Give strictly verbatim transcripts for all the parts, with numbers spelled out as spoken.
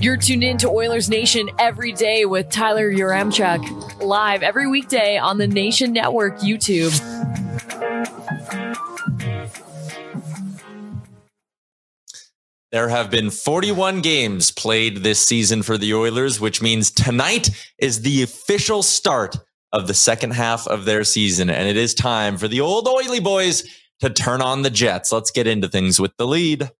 You're tuned in to Oilers Nation every day with Tyler Uramchuk, live every weekday on the Nation Network YouTube. There have been forty-one games played this season for the Oilers, which means tonight is the official start of the second half of their season. And it is time for the old Oily boys to turn on the jets. Let's get into things with the lead.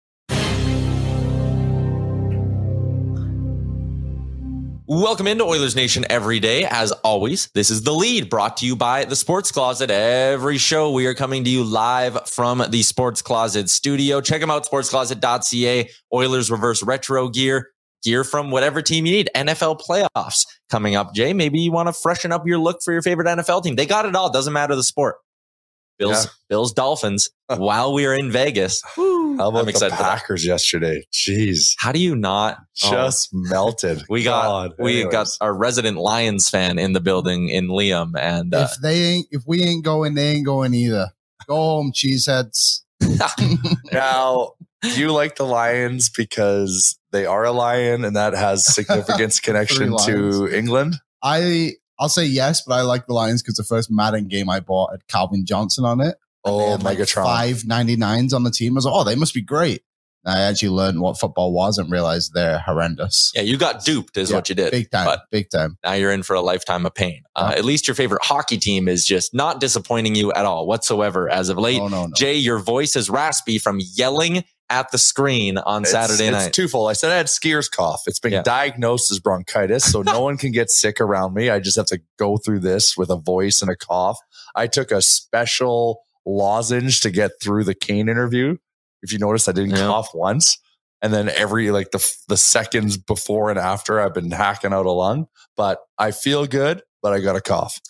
Welcome into Oilers Nation every day. As always, this is The Lead, brought to you by the Sports Closet. Every show we are coming to you live from the Sports Closet studio. Check them out, sports closet dot c a. Oilers reverse retro gear. Gear from whatever team you need. N F L playoffs coming up, Jay. Maybe you want to freshen up your look for your favorite N F L team. They got it all. Doesn't matter the sport. Bills, yeah. Bills, Dolphins. While we are in Vegas, Woo. How about I'm excited the Packers yesterday? Jeez, how do you not just oh. melted? We God. got Anyways. we got our resident Lions fan in the building in Liam, and uh, if they ain't, if we ain't going, they ain't going either. Go home, cheeseheads. Now, do you like the Lions because they are a lion and that has significant connection to England? I, I'll say yes, but I like the Lions because the first Madden game I bought had Calvin Johnson on it. Oh, Megatron. Like five ninety-nines on the team. I was like, oh, they must be great. And I actually learned what football was and realized they're horrendous. Yeah, you got duped is yeah, what you did. Big time, but big time. Now you're in for a lifetime of pain. Uh, yeah. At least your favorite hockey team is just not disappointing you at all whatsoever as of late. Oh, no, no. Jay, your voice is raspy from yelling at the screen on it's, Saturday night. It's twofold. I said I had skier's cough. It's been yeah. diagnosed as bronchitis, so no one can get sick around me. I just have to go through this with a voice and a cough. I took a special lozenge to get through the Kane interview. If you notice, I didn't yeah. cough once. And then every, like the the seconds before and after, I've been hacking out a lung. But I feel good, but I got a cough.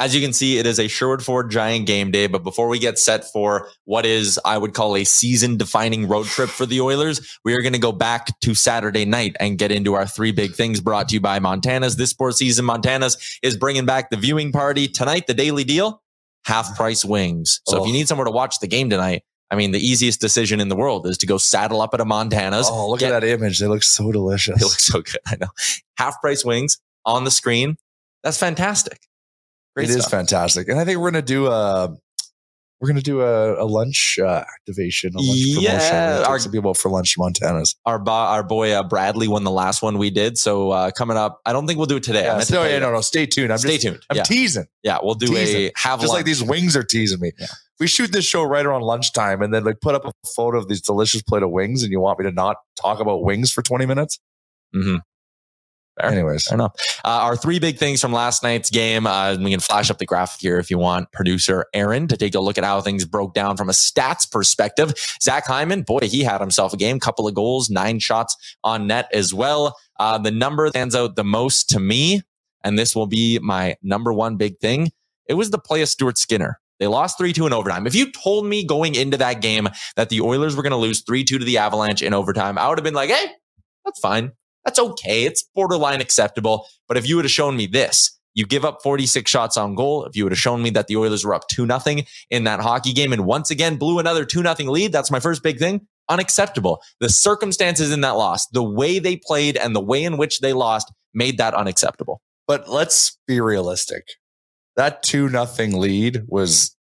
As you can see, it is a Sherwood-Ford Giant game day. But before we get set for what is, I would call, a season-defining road trip for the Oilers, we are going to go back to Saturday night and get into our three big things brought to you by Montana's. This sports season, Montana's is bringing back the viewing party. Tonight, the daily deal, half-price wings. So oh. if you need somewhere to watch the game tonight, I mean, the easiest decision in the world is to go saddle up at a Montana's. Oh, look get, at that image. They look so delicious. They look so good. I know. Half-price wings on the screen. That's fantastic. Great it stuff. Is fantastic. And I think we're going to do a We're going to do a, a lunch uh, activation, a lunch yeah, promotion. Our, to be able for lunch in Montana's. Our, bo- our boy uh, Bradley won the last one we did. So uh, coming up, I don't think we'll do it today. Yeah, so, to yeah, no, no, stay tuned. I'm stay just, tuned. I'm yeah. teasing. Yeah, we'll do teasing. a have Just lunch. Like these wings are teasing me. Yeah. We shoot this show right around lunchtime and then like put up a photo of this delicious plate of wings and you want me to not talk about wings for twenty minutes? Mm-hmm. Fair. Anyways, fair enough. Uh, our three big things from last night's game. Uh, we can flash up the graphic here if you want, producer Aaron, to take a look at how things broke down from a stats perspective. Zach Hyman, boy, he had himself a game. Couple of goals, nine shots on net as well. Uh, the number that stands out the most to me, and this will be my number one big thing, it was the play of Stuart Skinner. They lost three two in overtime. If you told me going into that game that the Oilers were going to lose three two to the Avalanche in overtime, I would have been like, hey, that's fine. That's okay. It's borderline acceptable. But if you would have shown me this, you give up forty-six shots on goal. If you would have shown me that the Oilers were up two nothing in that hockey game and once again blew another two nothing lead, that's my first big thing. Unacceptable. The circumstances in that loss, the way they played and the way in which they lost made that unacceptable. But let's be realistic. That two nothing lead was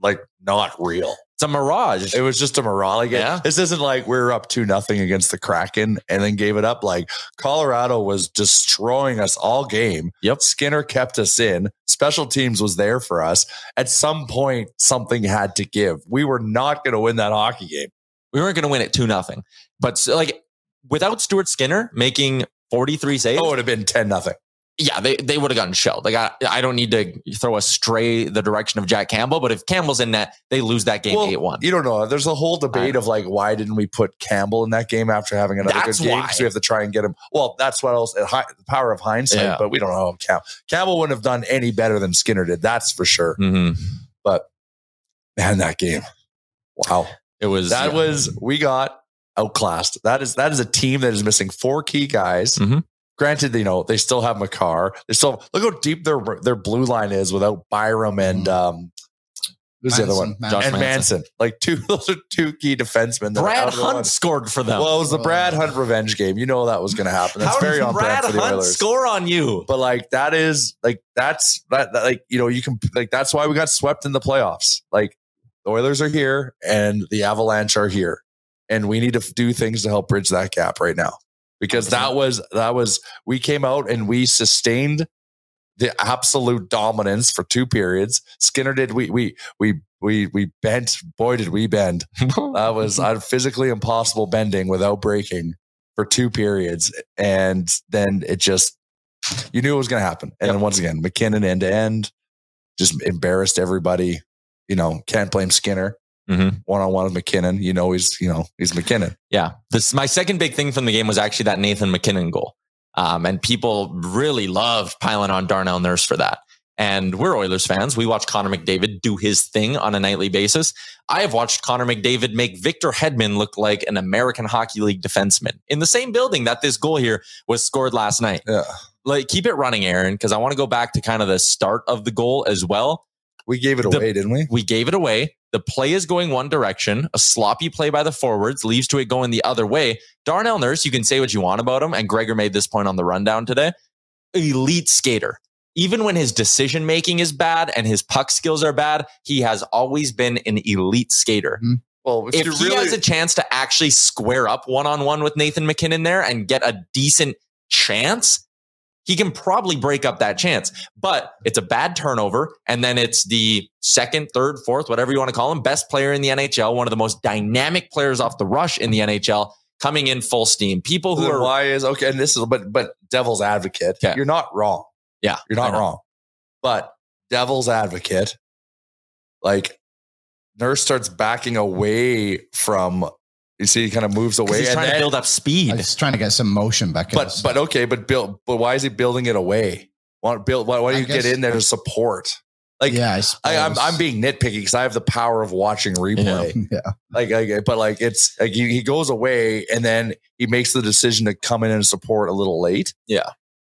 like not real. It's a mirage. It was just a mirage. Like, yeah. This isn't like we were up two nothing against the Kraken and then gave it up. Like Colorado was destroying us all game. Yep. Skinner kept us in. Special teams was there for us. At some point, something had to give. We were not going to win that hockey game. We weren't going to win it two nothing. But like without Stuart Skinner making forty-three saves, oh, it would have been ten nothing. Yeah, they, they would have gotten shelled. Like, I, I don't need to throw a stray the direction of Jack Campbell, but if Campbell's in net, they lose that game eight one. Well, you don't know. There's a whole debate of, like, why didn't we put Campbell in that game after having another that's good game? Because we have to try and get him. Well, that's what else, the power of hindsight, yeah. But we don't know. Campbell. Campbell wouldn't have done any better than Skinner did. That's for sure. Mm-hmm. But, man, that game. Wow. It was. That yeah. was, we got outclassed. That is, that is a team that is missing four key guys. Mm-hmm. Granted, you know, they still have Makar. They still look how deep their their blue line is without Byram and um, who's Manson, the other one? Manson. And Manson. Like two, those are two key defensemen. That Brad Hunt one. scored for them. Well, it was the Brad Hunt revenge game. You know that was going to happen. That's how very on brand for the Oilers. Brad Hunt score on you? But like that is like that's that, that like you know you can like that's why we got swept in the playoffs. Like the Oilers are here and the Avalanche are here, and we need to do things to help bridge that gap right now. Because that was, that was, we came out and we sustained the absolute dominance for two periods. Skinner did, we, we, we, we, we bent. Boy, did we bend. That was uh, physically impossible bending without breaking for two periods. And then it just, you knew it was going to happen. And yep. then once again, McKinnon end to end just embarrassed everybody. You know, can't blame Skinner. Mm-hmm. One-on-one with McKinnon, you know, he's, you know, he's McKinnon. Yeah. This, my second big thing from the game was actually that Nathan McKinnon goal. Um, and people really loved piling on Darnell Nurse for that. And we're Oilers fans. We watch Connor McDavid do his thing on a nightly basis. I have watched Connor McDavid make Victor Hedman look like an American Hockey League defenseman in the same building that this goal here was scored last night. Yeah. Like, keep it running, Aaron, because I want to go back to kind of the start of the goal as well. We gave it the, away, didn't we? We gave it away. The play is going one direction. A sloppy play by the forwards leads to it going the other way. Darnell Nurse, you can say what you want about him, and Gregor made this point on the rundown today. Elite skater. Even when his decision-making is bad and his puck skills are bad, he has always been an elite skater. Mm-hmm. Well, if, if he really- has a chance to actually square up one-on-one with Nathan McKinnon there and get a decent chance, he can probably break up that chance, but it's a bad turnover. And then it's the second, third, fourth, whatever you want to call him, best player in the N H L, one of the most dynamic players off the rush in the N H L, coming in full steam. People who then are... Why is... Okay, and this is... But, but devil's advocate. Okay. You're not wrong. Yeah. You're not wrong. But devil's advocate, like, Nurse starts backing away from... You see, he kind of moves away. He's and trying then, to build up speed. He's trying to get some motion back in. But, but okay, but build, but why is he building it away? Why, build, why, why do you guess, get in there to support? Like, yeah, I I, I'm, I'm being nitpicky because I have the power of watching replay. Yeah. yeah. Like, like, but like it's like he, he goes away and then he makes the decision to come in and support a little late. Yeah.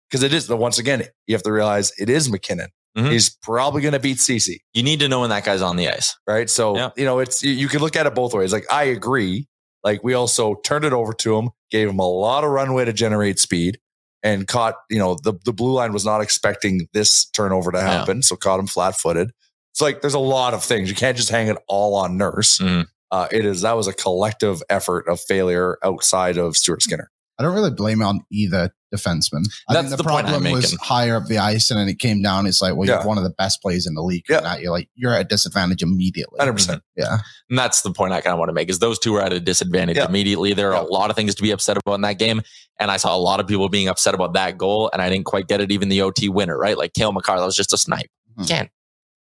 Because it is, once again, you have to realize it is McKinnon. Mm-hmm. He's probably going to beat Ceci. You need to know when that guy's on the ice. Right. So, yeah. you know, it's, you, you can look at it both ways. Like, I agree. Like, we also turned it over to him, gave him a lot of runway to generate speed, and caught, you know, the, the blue line was not expecting this turnover to happen. Yeah. So caught him flat footed. It's like there's a lot of things. You can't just hang it all on Nurse. Mm. Uh, it is that was a collective effort of failure outside of Stuart Skinner. I don't really blame it on either defenseman. I That's think the, the problem point I'm was higher up the ice, and then it came down. It's like, well, yeah. you're one of the best players in the league. Yeah. Now you're like, you're at a disadvantage immediately. one hundred percent Yeah. And that's the point I kind of want to make is those two were at a disadvantage yeah. immediately. There are yeah. a lot of things to be upset about in that game. And I saw a lot of people being upset about that goal. And I didn't quite get it. Even the O T winner, right? Like Cale McCarr, that was just a snipe. Hmm. Can't.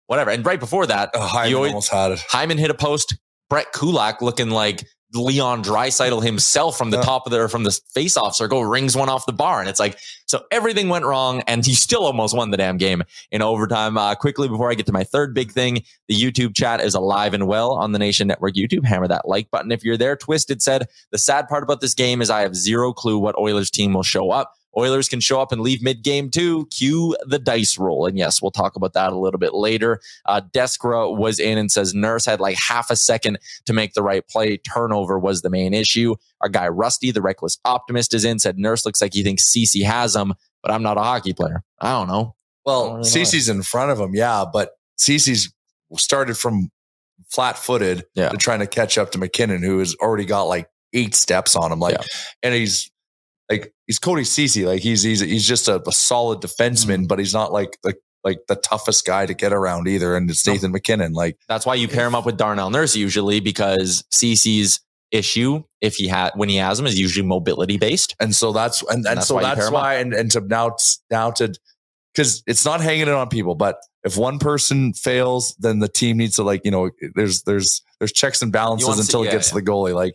Whatever. And right before that, oh, Hyman, always, almost had it. Hyman hit a post. Brett Kulak looking like Leon Draisaitl himself from the yeah. top of the, or from the face-off circle rings one off the bar. And it's like, so everything went wrong and he still almost won the damn game in overtime. Uh, quickly, before I get to my third big thing, the YouTube chat is alive and well on the Nation Network YouTube. Hammer that like button if you're there. Twisted said, the sad part about this game is I have zero clue what Oilers team will show up. Oilers can show up and leave mid-game too. Cue the dice roll. And yes, we'll talk about that a little bit later. Uh, Deskra was in and says Nurse had like half a second to make the right play. Turnover was the main issue. Our guy Rusty, the reckless optimist, is in, said Nurse looks like he thinks Ceci has him, but I'm not a hockey player. I don't know. Well, don't really Ceci's know. In front of him, yeah, but Ceci's started from flat-footed yeah. to trying to catch up to McKinnon, who has already got like eight steps on him. Like, yeah. And he's... Like he's Cody Ceci, like he's he's he's just a, a solid defenseman, but he's not like the like the toughest guy to get around either. And it's Nathan McKinnon. Like that's why you pair him up with Darnell Nurse usually, because Ceci's issue if he had when he has him is usually mobility based, and so that's and, and, and that's so why that's why and, and to now now to because it's not hanging it on people, but if one person fails, then the team needs to like you know there's there's there's checks and balances until to, yeah, it gets yeah. to the goalie like.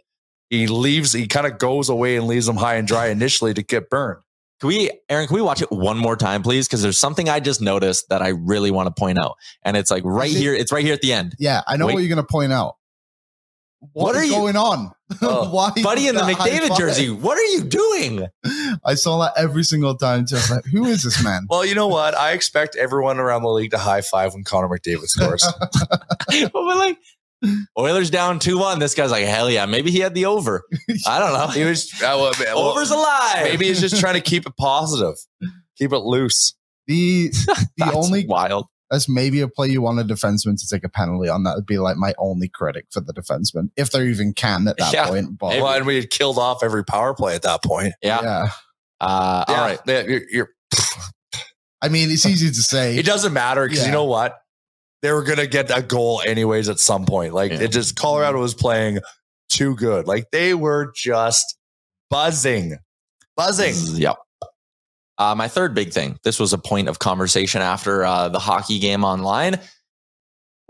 He leaves, he kind of goes away and leaves them high and dry initially to get burned. Can we, Aaron, can we watch it one more time, please? Because there's something I just noticed that I really want to point out. And it's like right here, it's right here at the end. Yeah, I know Wait. what you're going to point out. What, what is are going you, on? Uh, Why Buddy in the McDavid jersey. What are you doing? I saw that every single time. Just like, who is this man? Well, you know what? I expect everyone around the league to high five when Connor McDavid scores. But we're like, Oilers down two one. This guy's like, hell yeah. Maybe he had the over. I don't know. He was well, well, over's alive. Maybe he's just trying to keep it positive. Keep it loose. The the that's only wild. That's maybe a play you want a defenseman to take a penalty on. That would be like my only critic for the defenseman. If they even can at that yeah. point. But well, and we had killed off every power play at that point. Yeah. yeah. Uh, yeah. All right. Yeah, you're, you're I mean, it's easy to say. It doesn't matter because yeah. you know what? They were going to get a goal anyways at some point. Like yeah. it just, Colorado was playing too good. Like they were just buzzing, buzzing. Yep. Uh, my third big thing. This was a point of conversation after uh, the hockey game online.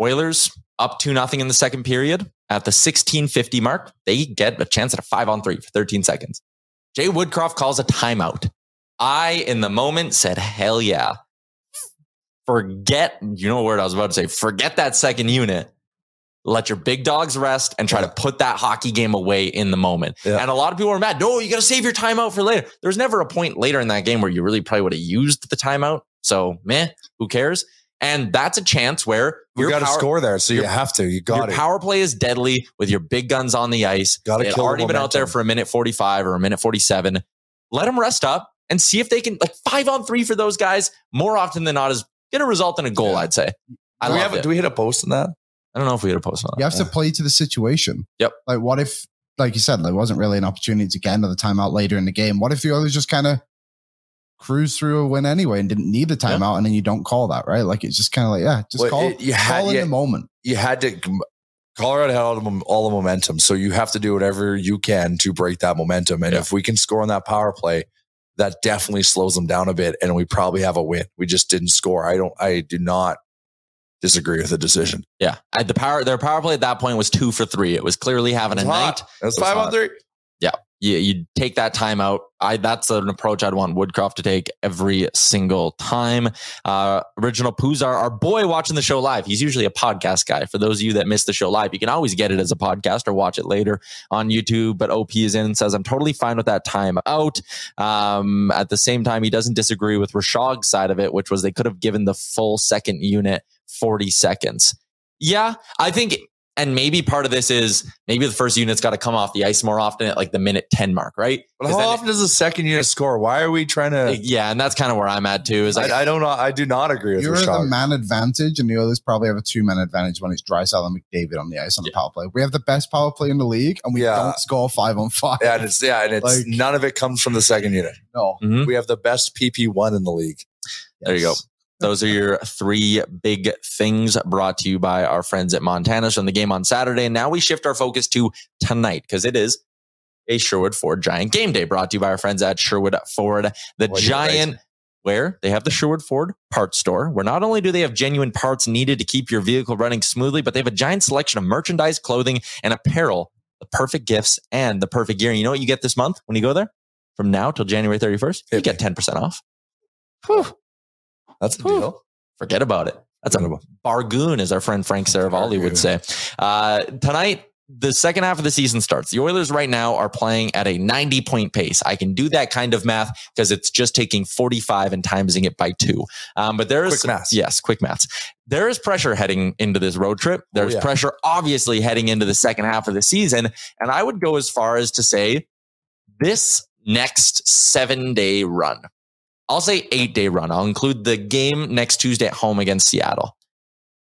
Oilers up two nothing in the second period at the sixteen fifty mark. They get a chance at a five on three for thirteen seconds. Jay Woodcroft calls a timeout. I, in the moment, said, hell yeah. Forget, you know what I was about to say, forget that second unit. Let your big dogs rest and try yeah. to put that hockey game away in the moment. Yeah. And a lot of people are mad. No, you got to save your timeout for later. There's never a point later in that game where you really probably would have used the timeout. So meh, who cares? And that's a chance where you got to score there. So you your, have to, you got your power play is deadly with your big guns on the ice. Got to already been momentum. Out there for a minute forty-five or a minute forty-seven. Let them rest up and see if they can like five on three for those guys more often than not is going to result in a goal, I'd say. I do, we have a, do we hit a post on that? I don't know if we hit a post on that. You have yeah. to play to the situation. Yep. Like, what if, like you said, there wasn't really an opportunity to get another timeout later in the game? What if the others just kind of cruise through a win anyway and didn't need a timeout yeah. and then you don't call that, right? Like, it's just kind of like, yeah, just well, call, it, you had, call in you, the moment. You had to, Colorado had all the, all the momentum, so you have to do whatever you can to break that momentum. And yeah. if we can score on that power play, that definitely slows them down a bit, and we probably have a win. We just didn't score. I don't. I do not disagree with the decision. Yeah, at the power, their power play at that point was two for three. It was clearly having was a hot. night. It was, it was five hot. on three. Yeah, you you take that timeout. I that's an approach I'd want Woodcroft to take every single time. Uh, Original Puzar, our boy, watching the show live. He's usually a podcast guy. For those of you that missed the show live, you can always get it as a podcast or watch it later on YouTube. But O P is in and says, I'm totally fine with that timeout. Um, at the same time, he doesn't disagree with Rashog's side of it, which was they could have given the full second unit forty seconds. Yeah, I think And maybe part of this is maybe the first unit's got to come off the ice more often at like the minute ten mark, right? But how often it, does the second unit score? Why are we trying to? Yeah, and that's kind of where I'm at too. Is I, like, I don't know. I do not agree with. You're the man advantage, and the others probably have a two man advantage when it's Draisaitl and McDavid on the ice on yeah. the power play. We have the best power play in the league, and we yeah. don't score five on five. Yeah, and it's yeah, and it's like, none of it comes from the second unit. No, mm-hmm. we have the best P P one in the league. Yes. There you go. Those are your three big things brought to you by our friends at Montana's from the game on Saturday. And now we shift our focus to tonight because it is a Sherwood-Ford Giant game day brought to you by our friends at Sherwood-Ford. The well, Giant, right. where they have the Sherwood-Ford parts store, where not only do they have genuine parts needed to keep your vehicle running smoothly, but they have a giant selection of merchandise, clothing, and apparel, the perfect gifts, and the perfect gear. And you know what you get this month when you go there? From now till January thirty-first, you get ten percent off. Whew. That's a deal. Forget about it. That's a bargain, as our friend Frank Saravalli would say. Uh, tonight, the second half of the season starts. The Oilers right now are playing at a ninety-point pace. I can do that kind of math because it's just taking forty-five and timesing it by two. Um, but there is quick math. Yes, quick maths. There is pressure heading into this road trip. There's oh, yeah. pressure, obviously, heading into the second half of the season. And I would go as far as to say this next seven-day run. I'll say eight-day run. I'll include the game next Tuesday at home against Seattle.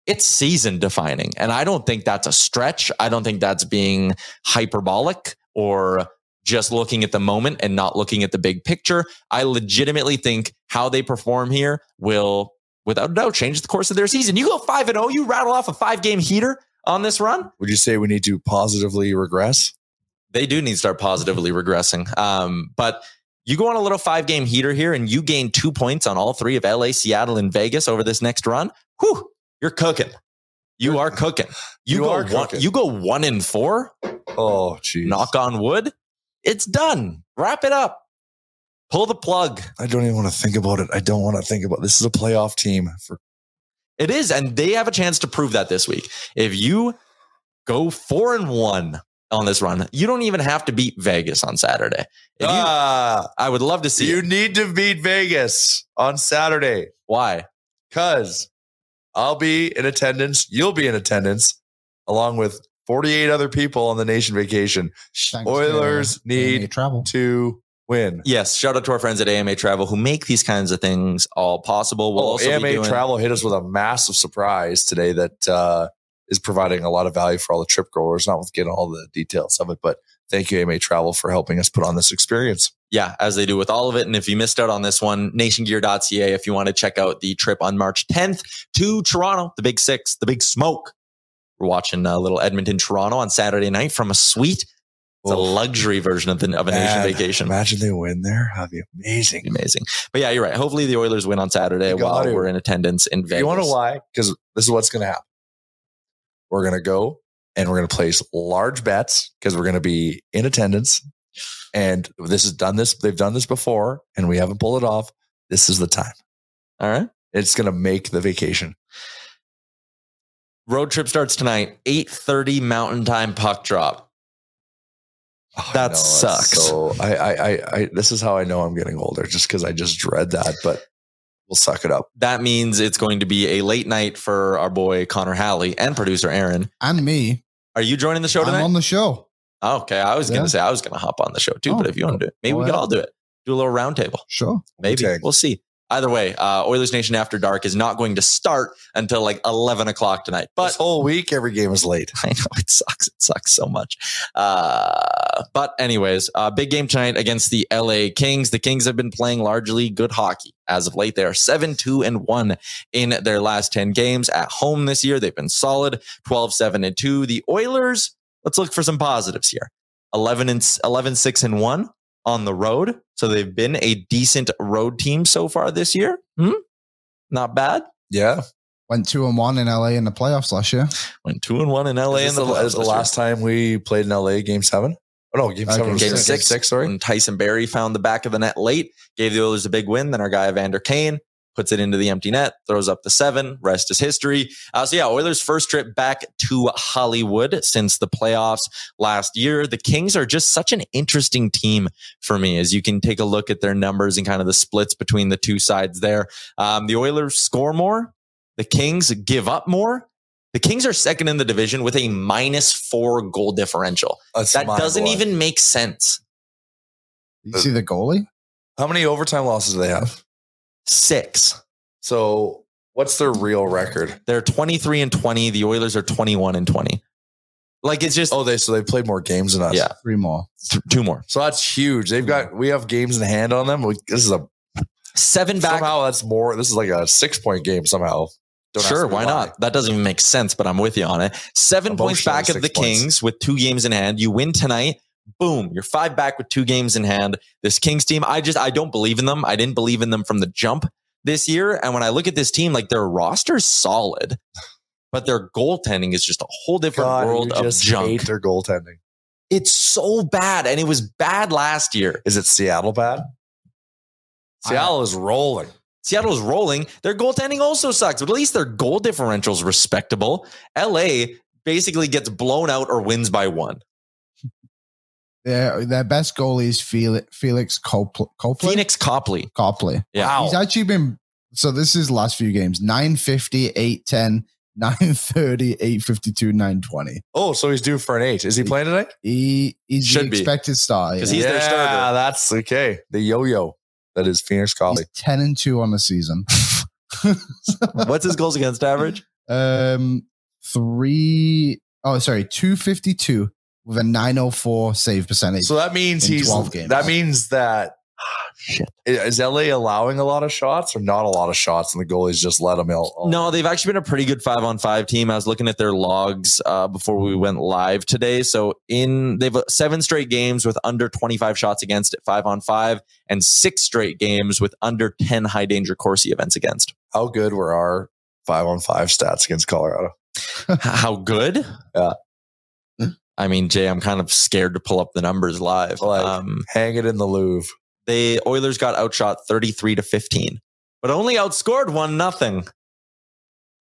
It's season-defining, and I don't think that's a stretch. I don't think that's being hyperbolic or just looking at the moment and not looking at the big picture. I legitimately think how they perform here will, without a doubt, change the course of their season. You go five and oh, you rattle off a five-game heater on this run. Would you say we need to positively regress? They do need to start positively regressing, um, but... You go on a little five-game heater here and you gain two points on all three of L A, Seattle, and Vegas over this next run. Whew, you're cooking. You are cooking. You, you go are cooking. One, you go one and four. Oh, geez. Knock on wood. It's done. Wrap it up. Pull the plug. I don't even want to think about it. I don't want to think about it. This is a playoff team. For- it is, and they have a chance to prove that this week. If you go four and one on this run, you don't even have to beat Vegas on Saturday. You, uh, I would love to see you it. Need to beat Vegas on Saturday. Why? Because I'll be in attendance. You'll be in attendance along with forty-eight other people on the nation vacation. Thanks. Oilers to need to win. Yes. Shout out to our friends at A M A Travel who make these kinds of things all possible. We'll oh, also A M A doing- Travel hit us with a massive surprise today that, uh, is providing a lot of value for all the trip goers, not with getting all the details of it, but thank you, A M A Travel, for helping us put on this experience. Yeah, as they do with all of it. And if you missed out on this one, nation gear dot c a, if you want to check out the trip on March tenth to Toronto, the Big Six, the Big Smoke. We're watching a little Edmonton, Toronto on Saturday night from a suite. It's a luxury version of, the, of a Man, nation vacation. Imagine they win there. That'd be amazing. Amazing. But yeah, you're right. Hopefully the Oilers win on Saturday while we're in attendance in Vegas. You want to know why? Because this is what's going to happen. We're going to go and we're going to place large bets because we're going to be in attendance. And this is done this. They've done this before and we haven't pulled it off. This is the time. All right. It's going to make the vacation. Road trip starts tonight. eight thirty Mountain Time puck drop. Oh, that no, sucks. So I, I, I, I, this is how I know I'm getting older, just because I just dread that, but we'll suck it up. That means it's going to be a late night for our boy Connor Halley and producer Aaron. And me. Are you joining the show tonight? I'm on the show. Okay. I was yeah. going to say I was going to hop on the show too, oh, but if you want to do it, maybe well, we could all do it. Do a little round table. Sure. Maybe. Okay. We'll see. Either way, uh, Oilers Nation After Dark is not going to start until like eleven o'clock tonight. But this whole week, every game is late. I know. It sucks. It sucks so much. Uh, but anyways, uh, big game tonight against the L A Kings. The Kings have been playing largely good hockey as of late. They are seven two and one in their last ten games at home this year. They've been solid, twelve seven and two. The Oilers, let's look for some positives here. eleven six and one. On the road. So they've been a decent road team so far this year. Hmm? Not bad. Yeah. Went two and one in L A in the playoffs last year. Went two and one in L A in the playoffs. Is the last year. time we played in L A game seven? Oh, no, game okay. seven. Game six. Game six, sorry. When Tyson Barrie found the back of the net late, gave the Oilers a big win. Then our guy Evander Kane puts it into the empty net, throws up the seven, rest is history. Uh, so yeah, Oilers' first trip back to Hollywood since the playoffs last year. The Kings are just such an interesting team for me, as you can take a look at their numbers and kind of the splits between the two sides there. Um, the Oilers score more. The Kings give up more. The Kings are second in the division with a minus four goal differential. That's that doesn't boy. even make sense. You see the goalie? How many overtime losses do they have? Six. So what's their real record? They're twenty-three and twenty. The Oilers are twenty-one and twenty. Like it's just, oh, they, so they played more games than us. Yeah. Three more, Th- two more. So that's huge. They've got, we have games in hand on them. We, this is a seven back. Somehow that's more. This is like a six point game somehow. Don't sure. Why lie. not? That doesn't even make sense, but I'm with you on it. Seven Emotional points back of the points. Kings with two games in hand. You win tonight. Boom. You're five back with two games in hand. This Kings team, I just, I don't believe in them. I didn't believe in them from the jump this year. And when I look at this team, like their roster's solid, but their goaltending is just a whole different God, world of just junk. Hate their goaltending. It's so bad. And it was bad last year. Is it Seattle bad? Seattle is rolling. Seattle's rolling. Their goaltending also sucks, but at least their goal differential is respectable. L A basically gets blown out or wins by one. Their, their best goalie is Felix, Felix Copley. Phoenix Copley. Copley. Yeah. Wow. He's actually been, so this is last few games, nine fifty, eight ten, nine thirty, eight fifty-two, nine twenty. Oh, so he's due for an eight. Is he playing tonight? He, he's Should the be. expected star. Because yeah. he's yeah, their starter. Yeah, that's okay. The yo-yo. That is Phoenix Copley. He's ten and two on the season. What's his goals against average? Um, three. Oh, sorry. two fifty-two with a nine oh four save percentage. So that means he's, that means that shit. Is L A allowing a lot of shots or not a lot of shots? And the goalies just let them out. No, they've actually been a pretty good five on five team. I was looking at their logs uh, before we went live today. So in they've seven straight games with under twenty-five shots against at five on five and six straight games with under ten high danger Corsi events against. How good were our five on five stats against Colorado? How good? Yeah. I mean, Jay, I'm kind of scared to pull up the numbers live. Like, um, hang it in the Louvre. The Oilers got outshot thirty-three to fifteen, but only outscored one nothing,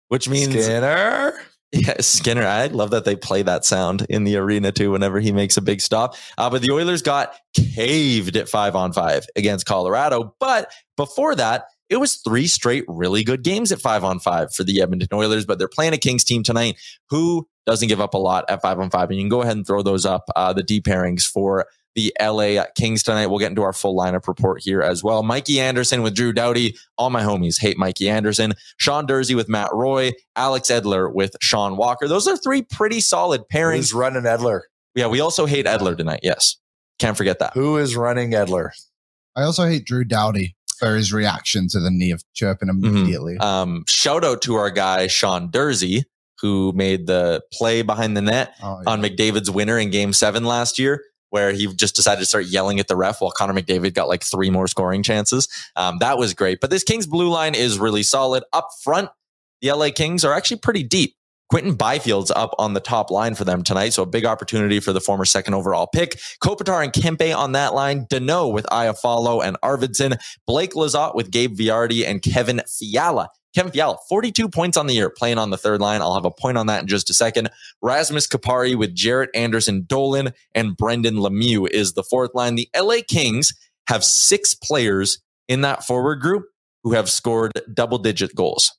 which means Skinner. Yeah, Skinner. I love that they play that sound in the arena too whenever he makes a big stop. Uh, but the Oilers got caved at five on five against Colorado. But before that, it was three straight really good games at five on five for the Edmonton Oilers. But they're playing a Kings team tonight who doesn't give up a lot at five on five. And you can go ahead and throw those up, uh, the D pairings for the L A Kings tonight. We'll get into our full lineup report here as well. Mikey Anderson with Drew Doughty. All my homies hate Mikey Anderson. Sean Dursey with Matt Roy. Alex Edler with Sean Walker. Those are three pretty solid pairings. Who's running Edler? Yeah, we also hate Edler tonight. Yes. Can't forget that. Who is running Edler? I also hate Drew Doughty for his reaction to the knee of chirping immediately. Mm-hmm. Um, shout out to our guy, Sean Dursey, who made the play behind the net oh, yeah. on McDavid's winner in game seven last year, where he just decided to start yelling at the ref while Connor McDavid got like three more scoring chances. Um, that was great. But this Kings blue line is really solid. Up front, the L A Kings are actually pretty deep. Quentin Byfield's up on the top line for them tonight, so a big opportunity for the former second overall pick. Kopitar and Kempe on that line. Deneau with Iafallo and Arvidsson. Blake Lizotte with Gabe Viardi and Kevin Fiala. Kevin Fiala, forty-two points on the year, playing on the third line. I'll have a point on that in just a second. Rasmus Kupari with Jarrett Anderson Dolan and Brendan Lemieux is the fourth line. The L A Kings have six players in that forward group who have scored double-digit goals.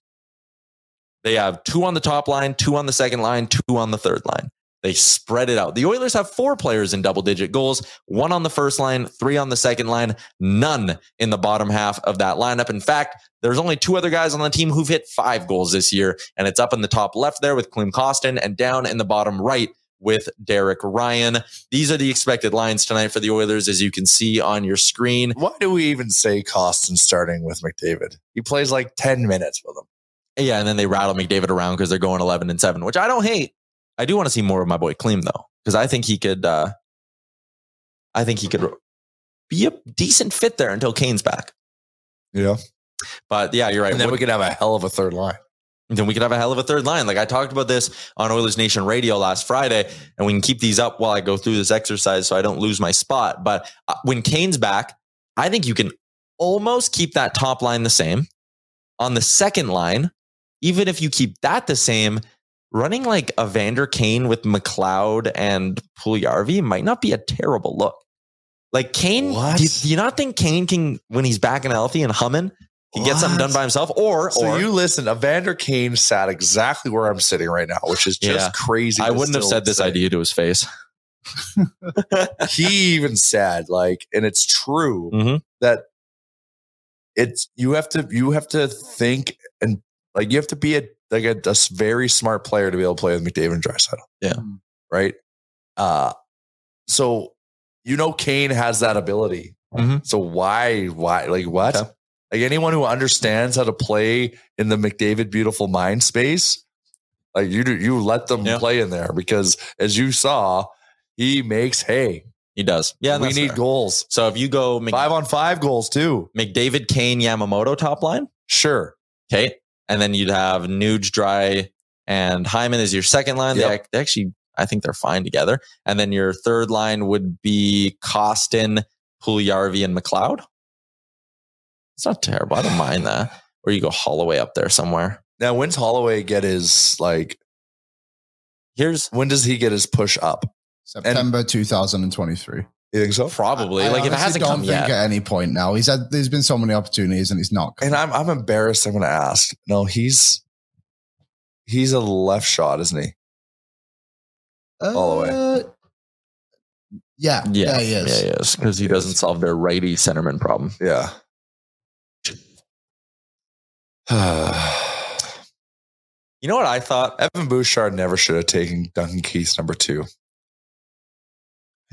They have two on the top line, two on the second line, two on the third line. They spread it out. The Oilers have four players in double-digit goals, one on the first line, three on the second line, none in the bottom half of that lineup. In fact, there's only two other guys on the team who've hit five goals this year, and it's up in the top left there with Klim Kostin and down in the bottom right with Derek Ryan. These are the expected lines tonight for the Oilers, as you can see on your screen. Why do we even say Kostin starting with McDavid? He plays like ten minutes with him. Yeah, and then they rattle McDavid around because they're going eleven and seven, which I don't hate. I do want to see more of my boy Klim though, because I think he could. Uh, I think he could be a decent fit there until Kane's back. Yeah, but yeah, you're right. And then what, we could have a hell of a third line. Then we could have a hell of a third line. Like I talked about this on Oilers Nation Radio last Friday, and we can keep these up while I go through this exercise so I don't lose my spot. But uh, when Kane's back, I think you can almost keep that top line the same. On the second line, even if you keep that the same, running like Evander Kane with McLeod and Puljujärvi might not be a terrible look. Like Kane, do you, do you not think Kane can, when he's back and healthy and humming, He gets something done by himself, or so or, you listen. Evander Kane sat exactly where I'm sitting right now, which is just yeah. crazy. I wouldn't have said this idea to his face. He even said, like, and it's true mm-hmm. that it's you have to you have to think and like you have to be a like a, a very smart player to be able to play with McDavid and Draisaitl. Yeah, right. Uh so you know Kane has that ability. Mm-hmm. So why why like what? Yeah. Like anyone who understands how to play in the McDavid beautiful mind space, like you do, you let them yeah. play in there because as you saw, he makes hay. He does. Yeah, we need fair. goals. So if you go Mc- five on five goals too, McDavid, Kane, Yamamoto top line, sure, okay, and then you'd have Nuge, Dry, and Hyman as your second line. Yep. They, they actually, I think they're fine together. And then your third line would be Kostin, Puljujärvi, and McLeod. It's not terrible. I don't mind that. Or you go Holloway up there somewhere. Now, when's Holloway get his, like, here's when does he get his push up? September and, two thousand twenty-three. You think so? Probably. I, like, I if it hasn't don't come think yet. At any point now. He's had, there's been so many opportunities and he's not. And I'm, I'm embarrassed. I'm going to ask. No, he's, he's a left shot, isn't he? Uh, Holloway. Yeah. Yeah. Yeah, he is. Yeah, he is. Because he doesn't solve their righty centerman problem. Yeah. You know what I thought? Evan Bouchard never should have taken Duncan Keith's number two.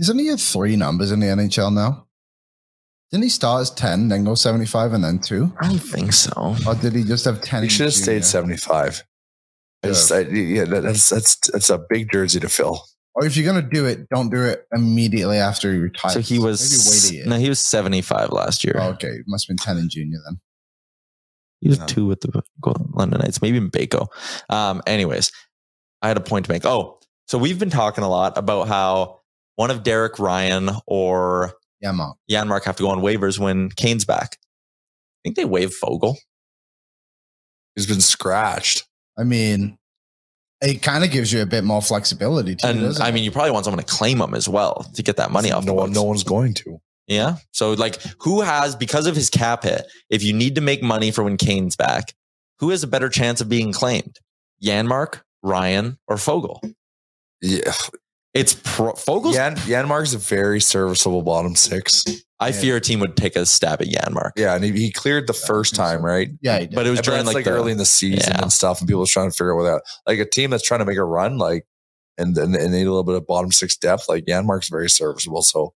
Isn't he at three numbers in the N H L now? Didn't he start as ten, then go seventy-five, and then two? I don't think so. Or did he just have ten? He should have stayed seventy-five. Yeah, just, I, yeah that's, that's, that's a big jersey to fill. Or if you're going to do it, don't do it immediately after he retires. So he was, maybe wait a year. No, he was seventy-five last year. Oh, okay. Must have been ten in junior then. He was no. two with the London Knights, maybe in Baco. Um, anyways, I had a point to make. Oh, so we've been talking a lot about how one of Derek Ryan or Yanmark. Yanmark have to go on waivers when Kane's back. I think they waived Foegele. He's been scratched. I mean, it kind of gives you a bit more flexibility too, and, doesn't I it? mean, you probably want someone to claim him as well to get that money off. No, one, no one's going to. Yeah. So like who has, because of his cap hit, if you need to make money for when Kane's back, who has a better chance of being claimed? Yanmark, Ryan, or Foegele? Yeah. It's pro- Fogel's. Yan- Yanmark's a very serviceable bottom six. I yeah. fear a team would take a stab at Yanmark. Yeah. And he, he cleared the first time, right? Yeah. He did. But it was during like, like the, early in the season yeah. and stuff. And people were trying to figure out where that, like a team that's trying to make a run, like, and and, and they need a little bit of bottom six depth. Like Yanmark's very serviceable. So.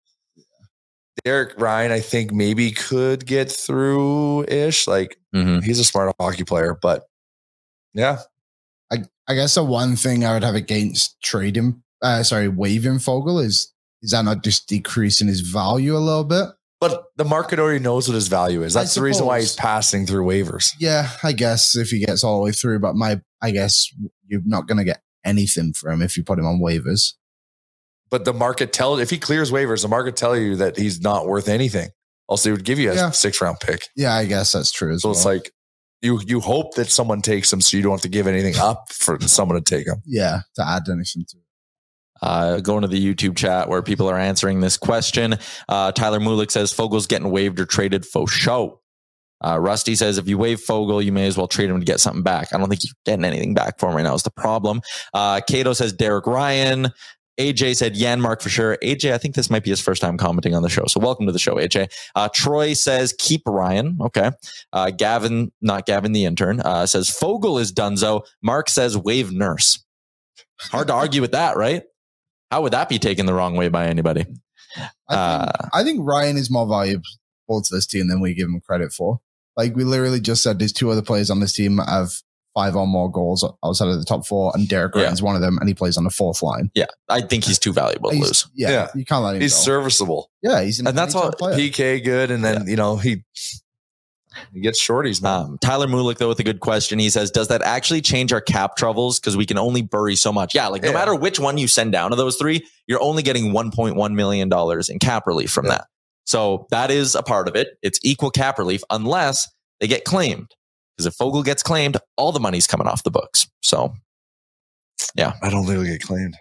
Derek Ryan, I think maybe could get through ish. Like mm-hmm. he's a smart hockey player, but yeah, I, I guess the one thing I would have against trading, uh, sorry, waiving Foegele is, is that not just decreasing his value a little bit? But the market already knows what his value is. That's the reason why he's passing through waivers. Yeah. I guess if he gets all the way through, but my, I guess you're not going to get anything for him if you put him on waivers. But the market tells, if he clears waivers, the market tell you that he's not worth anything. Also, he would give you a yeah. six round pick. Yeah, I guess that's true as so well. It's like you you hope that someone takes him so you don't have to give anything up for someone to take him. Yeah, to add anything to it. Uh, going to the YouTube chat where people are answering this question. Uh, Tyler Mulick says, Fogel's getting waived or traded for show. Uh, Rusty says, if you waive Foegele, you may as well trade him to get something back. I don't think you're getting anything back for him right now is the problem. Uh, Cato says, Derek Ryan. A J said Yanmark for sure. A J, I think this might be his first time commenting on the show. So welcome to the show, A J. Uh, Troy says, keep Ryan. Okay. Uh, Gavin, not Gavin, the intern, uh, says Foegele is dunzo. Mark says wave Nurse. Hard to argue with that, right? How would that be taken the wrong way by anybody? I think, uh, I think Ryan is more valuable to this team than we give him credit for. Like we literally just said there's two other players on this team have five or more goals outside of the top four, and Derek Ryan yeah. is one of them, and he plays on the fourth line. Yeah, I think he's too valuable to he's, lose. Yeah, yeah, you can't let him. He's go. serviceable. Yeah, he's an and that's all P K good, and then yeah. you know he he gets shorties. Um, Tyler Mulick though with a good question. He says, "Does that actually change our cap troubles? Because we can only bury so much." Yeah, like no yeah. matter which one you send down of those three, you're only getting one point one million dollars in cap relief from yeah. that. So that is a part of it. It's equal cap relief unless they get claimed. Because if Foegele gets claimed, all the money's coming off the books. So, yeah. I don't think he'll get claimed.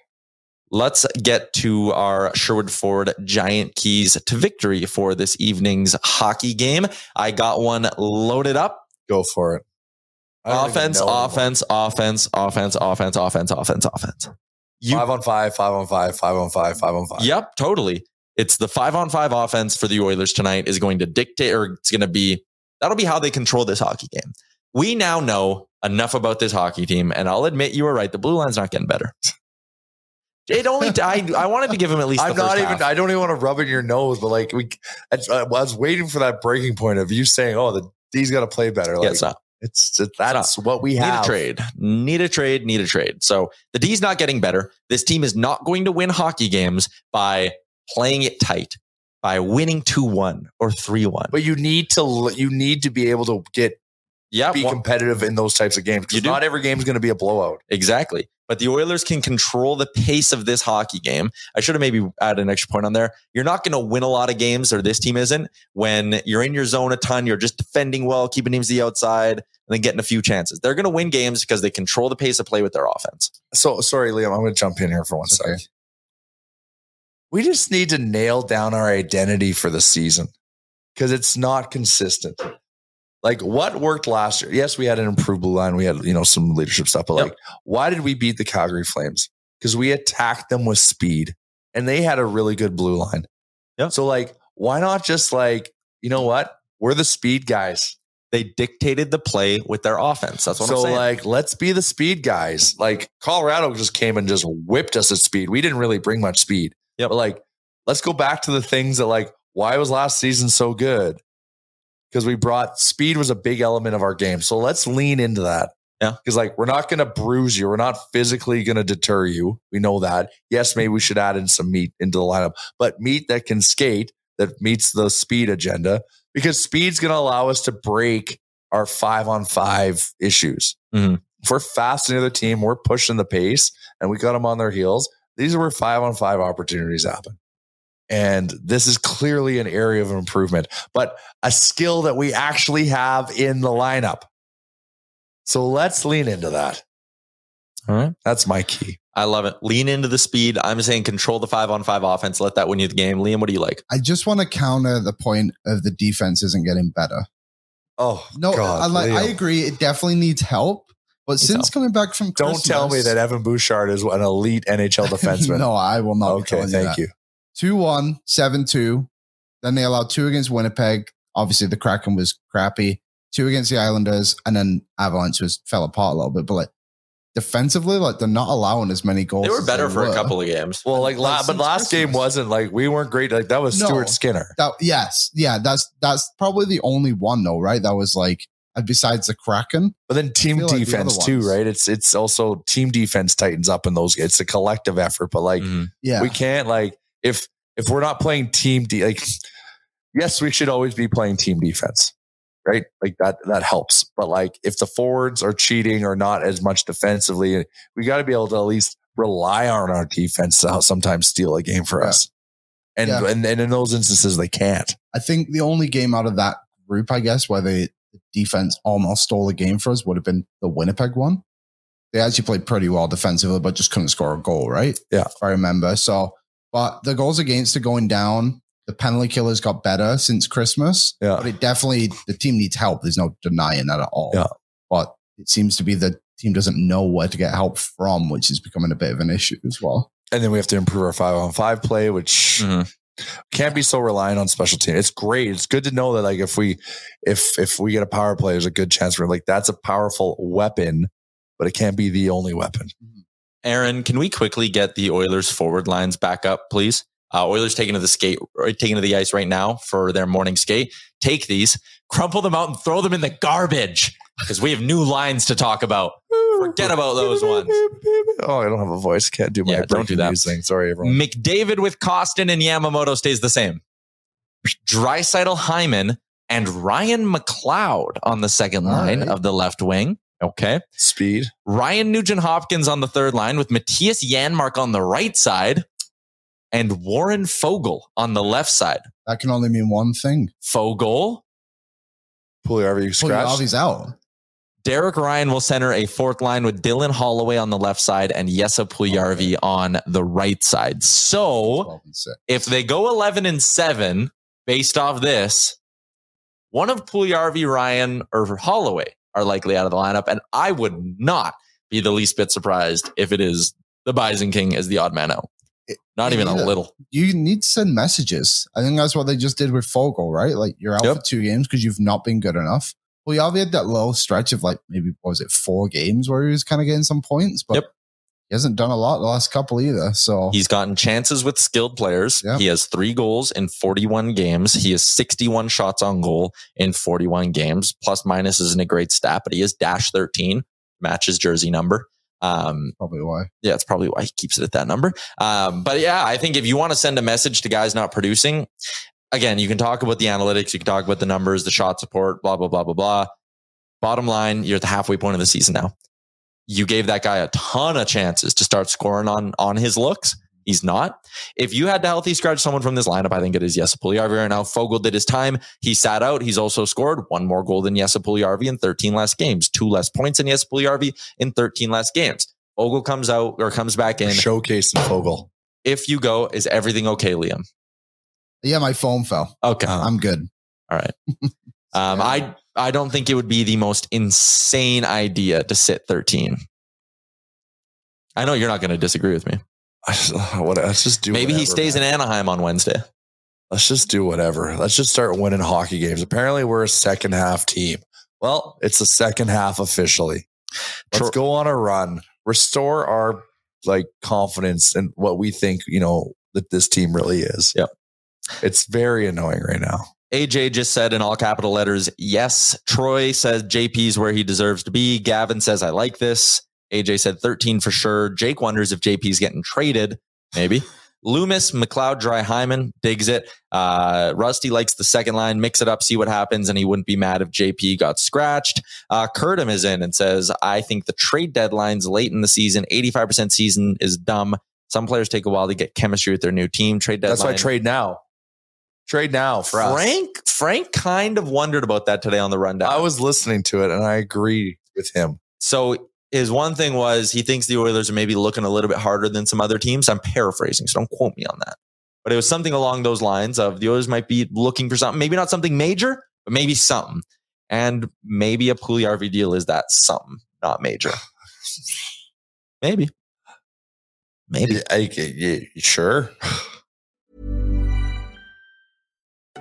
Let's get to our Sherwood-Ford Giant Keys to victory for this evening's hockey game. I got one loaded up. Go for it. Offense, offense, offense, offense, offense, offense, offense, offense. You, five on five, five on five, five on five, five on five. Yep, totally. It's the five on five offense for the Oilers tonight is going to dictate, or it's going to be, that'll be how they control this hockey game. We now know enough about this hockey team, and I'll admit you were right. The blue line's not getting better. It only I I wanted to give him at least. I'm the not even. Half. I don't even want to rub in your nose, but like we, I, I was waiting for that breaking point of you saying, "Oh, the D's got to play better." Like, yeah, it's not. It's, it's that's not. What we have. Need a trade. Need a trade. Need a trade. So the D's not getting better. This team is not going to win hockey games by playing it tight, by winning two one or three one. But you need to. You need to be able to get. Yeah, be well, competitive in those types of games. Because not every game is going to be a blowout. Exactly. But the Oilers can control the pace of this hockey game. I should have maybe added an extra point on there. You're not going to win a lot of games, or this team isn't, when you're in your zone a ton, you're just defending well, keeping teams to the outside, and then getting a few chances. They're going to win games because they control the pace of play with their offense. So, sorry, Liam, I'm going to jump in here for one okay. second. We just need to nail down our identity for the season because it's not consistent. Like, what worked last year? Yes, we had an improved blue line. We had, you know, some leadership stuff. But, like, yep. Why did we beat the Calgary Flames? Because we attacked them with speed. And they had a really good blue line. Yep. So, like, why not just, like, you know what? We're the speed guys. They dictated the play with their offense. That's what so, I'm saying. So, like, let's be the speed guys. Like, Colorado just came and just whipped us at speed. We didn't really bring much speed. Yep. But, like, let's go back to the things that, like, why was last season so good? Because we brought speed was a big element of our game. So let's lean into that. Yeah. Because like, we're not going to bruise you. We're not physically going to deter you. We know that. Yes, maybe we should add in some meat into the lineup, but meat that can skate, that meets the speed agenda, because speed's going to allow us to break our five on five issues. Mm-hmm. If we're fast in the other team, we're pushing the pace and we got them on their heels. These are where five on five opportunities happen. And this is clearly an area of improvement, but a skill that we actually have in the lineup. So let's lean into that. All right. That's my key. I love it. Lean into the speed. I'm saying control the five on five offense. Let that win you the game. Liam, what do you like? I just want to counter the point of the defense isn't getting better. Oh, no, God, I, like, I agree. It definitely needs help. But since coming back from Christmas, don't tell me that Evan Bouchard is an elite N H L defenseman. No, I will not. Okay, thank you. That. you. two one, seven two. Then they allowed two against Winnipeg. Obviously, the Kraken was crappy. Two against the Islanders. And then Avalanche was fell apart a little bit. But like defensively, like they're not allowing as many goals. They were better they for were. a couple of games. Well, like, like but last Christmas. game wasn't like we weren't great. Like that was no, Stuart Skinner. That, yes. Yeah. That's that's probably the only one, though, right? That was like besides the Kraken. But then team defense like too, right? It's it's also team defense tightens up in those. It's a collective effort. But like, mm-hmm. yeah, we can't like. If if we're not playing team de- like yes, we should always be playing team defense, right? Like that that helps. But like if the forwards are cheating or not as much defensively, we got to be able to at least rely on our defense to sometimes steal a game for yeah. us. And, yeah. and and in those instances, they can't. I think the only game out of that group, I guess, where the defense almost stole a game for us would have been the Winnipeg one. They actually played pretty well defensively, but just couldn't score a goal, right? Yeah, if I remember so. But the goals against are going down. The penalty killers got better since Christmas. Yeah. But it definitely, the team needs help. There's no denying that at all. Yeah. But it seems to be the team doesn't know where to get help from, which is becoming a bit of an issue as well. And then we have to improve our five on five play, which mm-hmm. can't be so reliant on special teams. It's great. It's good to know that like if we if if we get a power play, there's a good chance for like that's a powerful weapon, but it can't be the only weapon. Mm-hmm. Aaron, can we quickly get the Oilers forward lines back up, please? Uh, Oilers taking to the skate, taking to the ice right now for their morning skate. Take these, crumple them out, and throw them in the garbage because we have new lines to talk about. Forget about those ones. Oh, I don't have a voice. Can't do my yeah, don't do that. Thing. Sorry, everyone. McDavid with Kostin and Yamamoto stays the same. Draisaitl, Hyman, and Ryan McLeod on the second line right. of the left wing. Okay. Speed. Ryan Nugent-Hopkins on the third line with Matias Yanmark on the right side and Warren Foegele on the left side. That can only mean one thing. Foegele. Puljujärvi scratched. Puljujärvi's out. Derek Ryan will center a fourth line with Dylan Holloway on the left side and Yessa Puljujärvi okay. on the right side. So if they go eleven and seven based off this, one of Puljujärvi, Ryan, or Holloway are likely out of the lineup. And I would not be the least bit surprised if it is the Bison King as the odd man out. Not you even a little. A, you need to send messages. I think that's what they just did with Foegele, right? Like you're out yep. for two games because you've not been good enough. Well, you obviously had that little stretch of like maybe what was it four games where he was kind of getting some points, but yep. he hasn't done a lot the last couple either. So he's gotten chances with skilled players. Yep. He has three goals in forty-one games. He has sixty-one shots on goal in forty-one games. Plus minus isn't a great stat, but he is dash thirteen, matches jersey number. Um, probably why. Yeah, it's probably why he keeps it at that number. Um, but yeah, I think if you want to send a message to guys not producing, again, you can talk about the analytics, you can talk about the numbers, the shot support, blah, blah, blah, blah, blah. Bottom line, you're at the halfway point of the season now. You gave that guy a ton of chances to start scoring on, on his looks. He's not. If you had to healthy scratch someone from this lineup, I think it is Yessa Puljujärvi right now. Foegele did his time. He sat out. He's also scored one more goal than Yessa Puljujärvi in thirteen less games, two less points than Yessa Puljujärvi in thirteen less games. Foegele comes out or comes back in. Showcase Foegele. If you go, is everything okay, Liam? Yeah, my phone fell. Okay. I'm good. All right. Um, I, I don't think it would be the most insane idea to sit thirteen. I know you're not going to disagree with me. I just, what, let's just do Maybe whatever, he stays man. in Anaheim on Wednesday. Let's just do whatever. Let's just start winning hockey games. Apparently, we're a second half team. Well, it's the second half officially. Let's Tr- go on a run. Restore our like confidence in what we think, you know, that this team really is. Yep. It's very annoying right now. A J just said in all capital letters, yes. Troy says J P's where he deserves to be. Gavin says, I like this. A J said thirteen for sure. Jake wonders if J P's getting traded. Maybe. Loomis, McLeod, Dry, Hyman digs it. Uh, Rusty likes the second line. Mix it up, see what happens. And he wouldn't be mad if J P got scratched. Uh, Curtum is in and says, I think the trade deadline's late in the season. eighty-five percent season is dumb. Some players take a while to get chemistry with their new team. Trade deadline. That's why trade now. Trade now for us. Frank, Frank kind of wondered about that today on the rundown. I was listening to it and I agree with him. So his one thing was he thinks the Oilers are maybe looking a little bit harder than some other teams. I'm paraphrasing, so don't quote me on that. But it was something along those lines of the Oilers might be looking for something, maybe not something major, but maybe something. And maybe a Puljujärvi deal is that something, not major. Maybe. Maybe. Yeah, I, yeah, sure.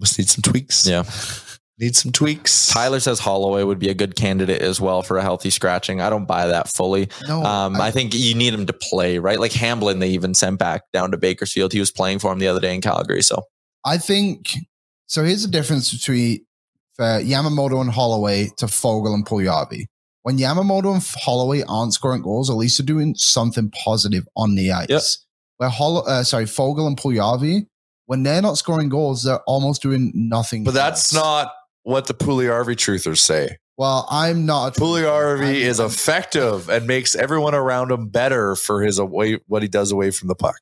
Must need some tweaks. Yeah. Need some tweaks. Tyler says Holloway would be a good candidate as well for a healthy scratching. I don't buy that fully. No, um, I, I think you need him to play, right? Like Hamblin, they even sent back down to Bakersfield. He was playing for him the other day in Calgary. So I think, so here's the difference between uh, Yamamoto and Holloway to Foegele and Puljujärvi. When Yamamoto and Holloway aren't scoring goals, at least they're doing something positive on the ice. Yep. Where Hollow, uh, sorry, Foegele and Puljujärvi, When they're not scoring goals, they're almost doing nothing. But that's not what the Puljujärvi truthers say. Well, I'm not. Puljujärvi is effective and makes everyone around him better for his away what he does away from the puck.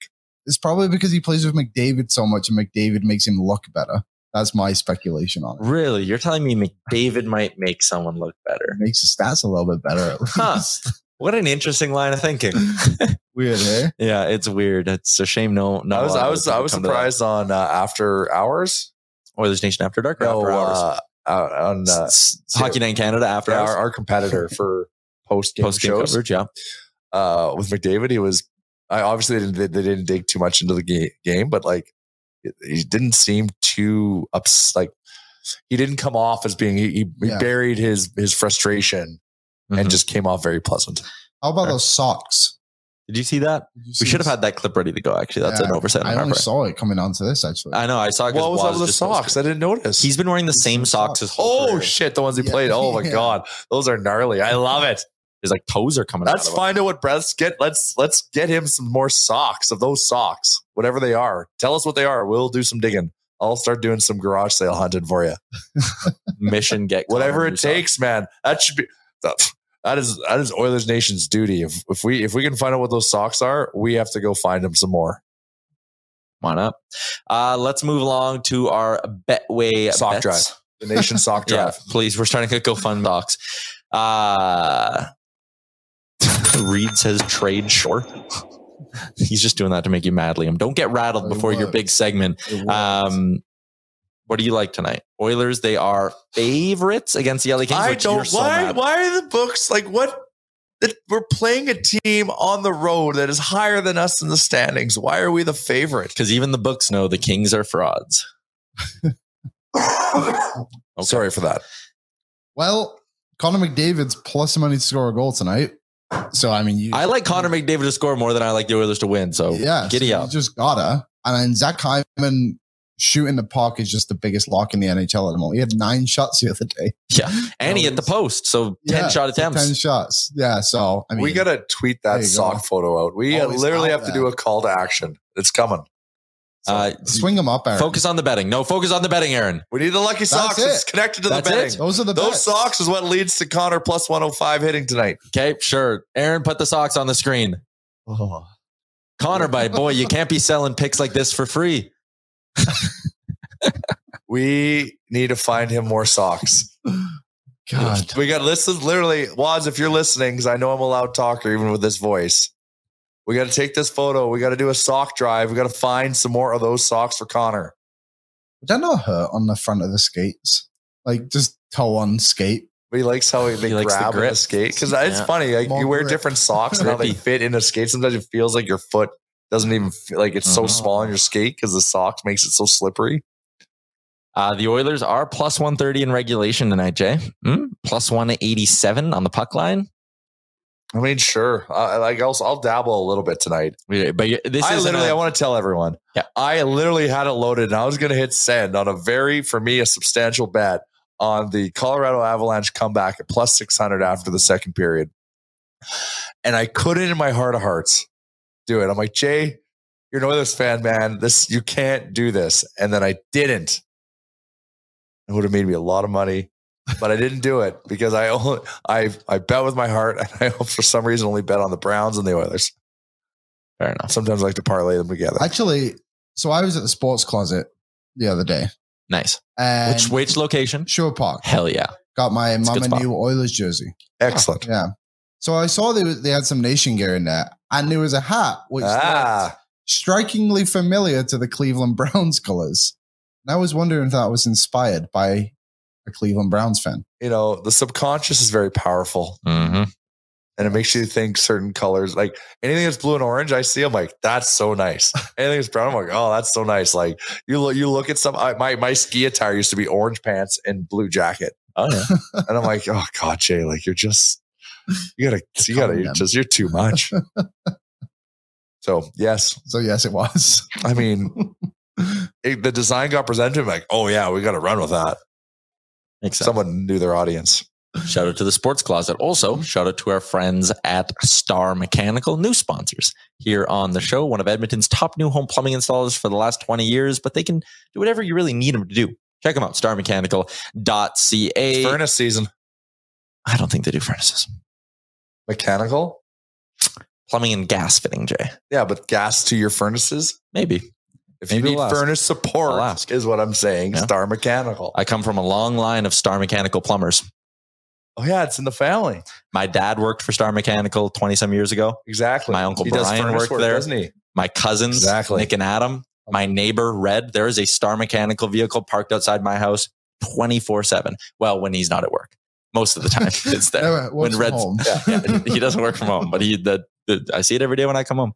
It's probably because he plays with McDavid so much, and McDavid makes him look better. That's my speculation on it. Really? You're telling me McDavid might make someone look better? It makes the stats a little bit better, at least. Huh. What an interesting line of thinking. Weird, eh? Yeah, it's weird. It's a shame. No, no. I was, I was, I was surprised on uh, After Hours, Oilers Nation After Dark. Or no, After Hours uh, on uh, Hockey Night in Canada. After yeah, Hours, our, our competitor for post game shows. Coverage, yeah. Uh, with McDavid, he was. I obviously they, they didn't dig too much into the ga- game, but like he didn't seem too ups. Like he didn't come off as being. He, he, yeah. he buried his his frustration mm-hmm. and just came off very pleasant. How about Fair. those socks? Did you see that? You see we should have had that clip ready to go, actually. That's yeah, an oversight. I on only saw it coming onto this, actually. I know. I saw it. What was all the socks? Posted. I didn't notice. He's been wearing the He's same socks his whole Oh, career. Shit. The ones he yeah. played. Oh, my yeah. God. Those are gnarly. I love it. His like toes are coming let's out. Let's find him. out what breaths get. Let's let's get him some more socks of those socks, whatever they are. Tell us what they are. We'll do some digging. I'll start doing some garage sale hunting for you. Mission get. Whatever it takes, socks. man. That should be... That is that is Oilers Nation's duty. If if we if we can find out what those socks are, we have to go find them some more. Why not? Uh, let's move along to our Betway sock bets. drive. The Nation sock drive. Yeah, please, we're starting to go fund socks. Uh, Reed says trade Shore. He's just doing that to make you mad, Liam. Don't get rattled it before was. your big segment. Um, what do you like tonight? Oilers, they are favorites against the L A Kings. I don't. So why? Mad. Why are the books like what? It, we're playing a team on the road that is higher than us in the standings. Why are we the favorite? Because even the books know the Kings are frauds. okay. Sorry for that. Well, Connor McDavid's plus money to score a goal tonight. So I mean, you, I like Connor McDavid to score more than I like the Oilers to win. So yeah, giddy so up. You just gotta. And then Zach Hyman. Shooting the puck is just the biggest lock in the N H L at the moment. He had nine shots the other day. Yeah. And he hit the post. So yeah, ten shot attempts. ten shots. Yeah. So, I mean, we got to tweet that sock go. photo out. We Always literally have that. to do a call to action. It's coming. So uh, swing them up, Aaron. Focus on the betting. No, focus on the betting, Aaron. We need the lucky socks. That's it. It's connected to That's the betting. It. Those are the Those bets. socks is what leads to Connor plus one oh five hitting tonight. Okay. Sure. Aaron, put the socks on the screen. Oh. Connor, by boy, you can't be selling picks like this for free. We need to find him more socks. God, we got to listen. Literally, Waz, if you're listening, because I know I'm a loud talker, even with this voice. We got to take this photo. We got to do a sock drive. We got to find some more of those socks for Connor. Would that not hurt on the front of the skates? Like just toe on skate. But he likes how he, they he grab the, the skate because yeah. it's funny. Like more you wear grip. different socks and how they fit in a skate. Sometimes it feels like your foot. Doesn't even feel like it's mm-hmm. so small on your skate because the socks makes it so slippery. Uh, the Oilers are plus one thirty in regulation tonight, Jay. Mm? Plus one eighty-seven on the puck line. I mean, sure. Uh, like I'll, I'll dabble a little bit tonight. Yeah, but this I literally, a, I want to tell everyone. Yeah. I literally had it loaded and I was going to hit send on a very, for me, a substantial bet on the Colorado Avalanche comeback at plus six hundred after the second period. And I couldn't in my heart of hearts. Do it. I'm like, Jay, you're an Oilers fan, man. This you can't do this. And then I didn't. It would have made me a lot of money, but I didn't do it because I only I I bet with my heart, and I for some reason only bet on the Browns and the Oilers. Fair enough. Sometimes I like to parlay them together. Actually, so I was at the Sports Closet the other day. Nice. And which which location? Shore Park. Hell yeah. Got my mom a new Oilers jersey. Excellent. Yeah. So I saw they they had some Nation gear in there, and there was a hat which ah. looked strikingly familiar to the Cleveland Browns colors. And I was wondering if that was inspired by a Cleveland Browns fan. You know, the subconscious is very powerful, mm-hmm. and it makes you think certain colors. Like anything that's blue and orange, I see, I'm like, that's so nice. Anything that's brown, I'm like, oh, that's so nice. Like you look, you look at some. I, my my ski attire used to be orange pants and blue jacket. Oh yeah, and I'm like, oh God, Jay, like you're just. You gotta, you gotta, you're just, you're too much. So yes. So yes, it was. I mean, it, the design got presented like, oh yeah, we got to run with that. Makes sense. Someone knew their audience. Shout out to the Sports Closet. Also, shout out to our friends at Star Mechanical, new sponsors here on the show. One of Edmonton's top new home plumbing installers for the last twenty years, but they can do whatever you really need them to do. Check them out, star mechanical dot c a. It's furnace season. I don't think they do furnaces. Mechanical? Plumbing and gas fitting, Jay. Yeah, but gas to your furnaces? Maybe. If Maybe you need furnace support, is what I'm saying. Yeah. Star Mechanical. I come from a long line of Star Mechanical plumbers. Oh, yeah. It's in the family. My dad worked for Star Mechanical twenty some years ago. Exactly. My uncle he Brian worked work, there. Doesn't he? My cousins, exactly. Nick and Adam. My neighbor, Red. There is a Star Mechanical vehicle parked outside my house twenty-four seven. Well, when he's not at work. Most of the time it's there. No, when Red's, home. Yeah, yeah, he doesn't work from home, but he the, the, I see it every day when I come home.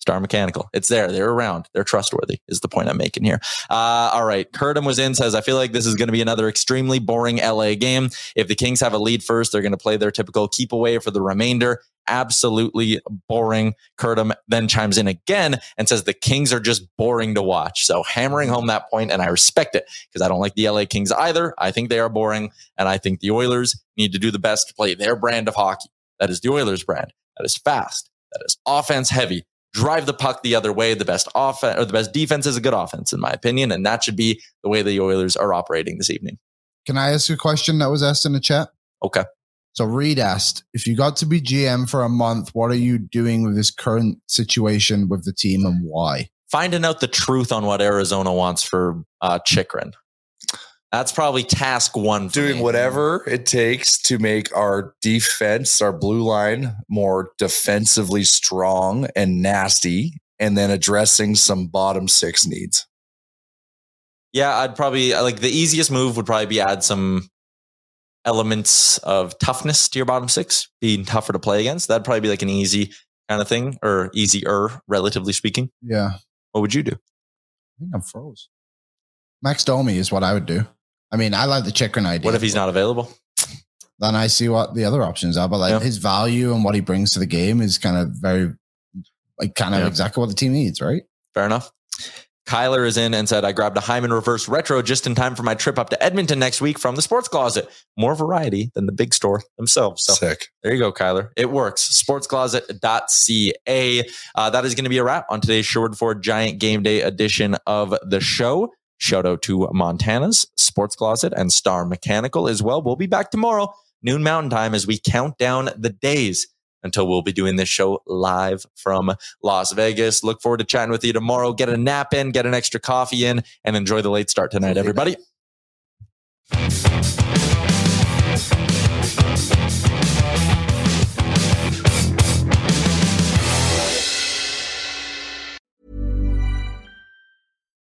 Star Mechanical. It's there. They're around. They're trustworthy is the point I'm making here. Uh, all right. Curtin was in, says, I feel like this is going to be another extremely boring L A game. If the Kings have a lead first, they're going to play their typical keep away for the remainder. Absolutely boring. Curtin then chimes in again and says the Kings are just boring to watch. So hammering home that point, and I respect it because I don't like the L A Kings either. I think they are boring, and I think the Oilers need to do the best to play their brand of hockey. That is the Oilers brand. That is fast. That is offense heavy. Drive the puck the other way. The best offense or the best defense is a good offense, in my opinion, and that should be the way the Oilers are operating this evening. Can I ask you a question that was asked in the chat? Okay. So Reed asked, if you got to be G M for a month, what are you doing with this current situation with the team and why? Finding out the truth on what Arizona wants for uh, Chychrun. That's probably task one. For doing me. Whatever it takes to make our defense, our blue line, more defensively strong and nasty, and then addressing some bottom six needs. Yeah, I'd probably like the easiest move would probably be add some elements of toughness to your bottom six, being tougher to play against. That'd probably be like an easy kind of thing, or easier, relatively speaking. Yeah. What would you do? I think I'm froze. Max Domi is what I would do. I mean, I like the Chychrun idea. What if he's not available? Then I see what the other options are. But like yeah. his value and what he brings to the game is kind of very, like kind of yeah. exactly what the team needs, right? Fair enough. Kyler is in and said, I grabbed a Hyman reverse retro just in time for my trip up to Edmonton next week from the Sports Closet. More variety than the big store themselves. So sick. There you go, Kyler. It works. sports closet dot c a. Uh, that is going to be a wrap on today's Sherwood-Ford Giant Game Day edition of the show. Shout out to Montana's, Sports Closet, and Star Mechanical as well. We'll be back tomorrow, noon Mountain Time, as we count down the days until we'll be doing this show live from Las Vegas. Look forward to chatting with you tomorrow. Get a nap in, get an extra coffee in, and enjoy the late start tonight, everybody.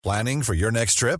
Planning for your next trip?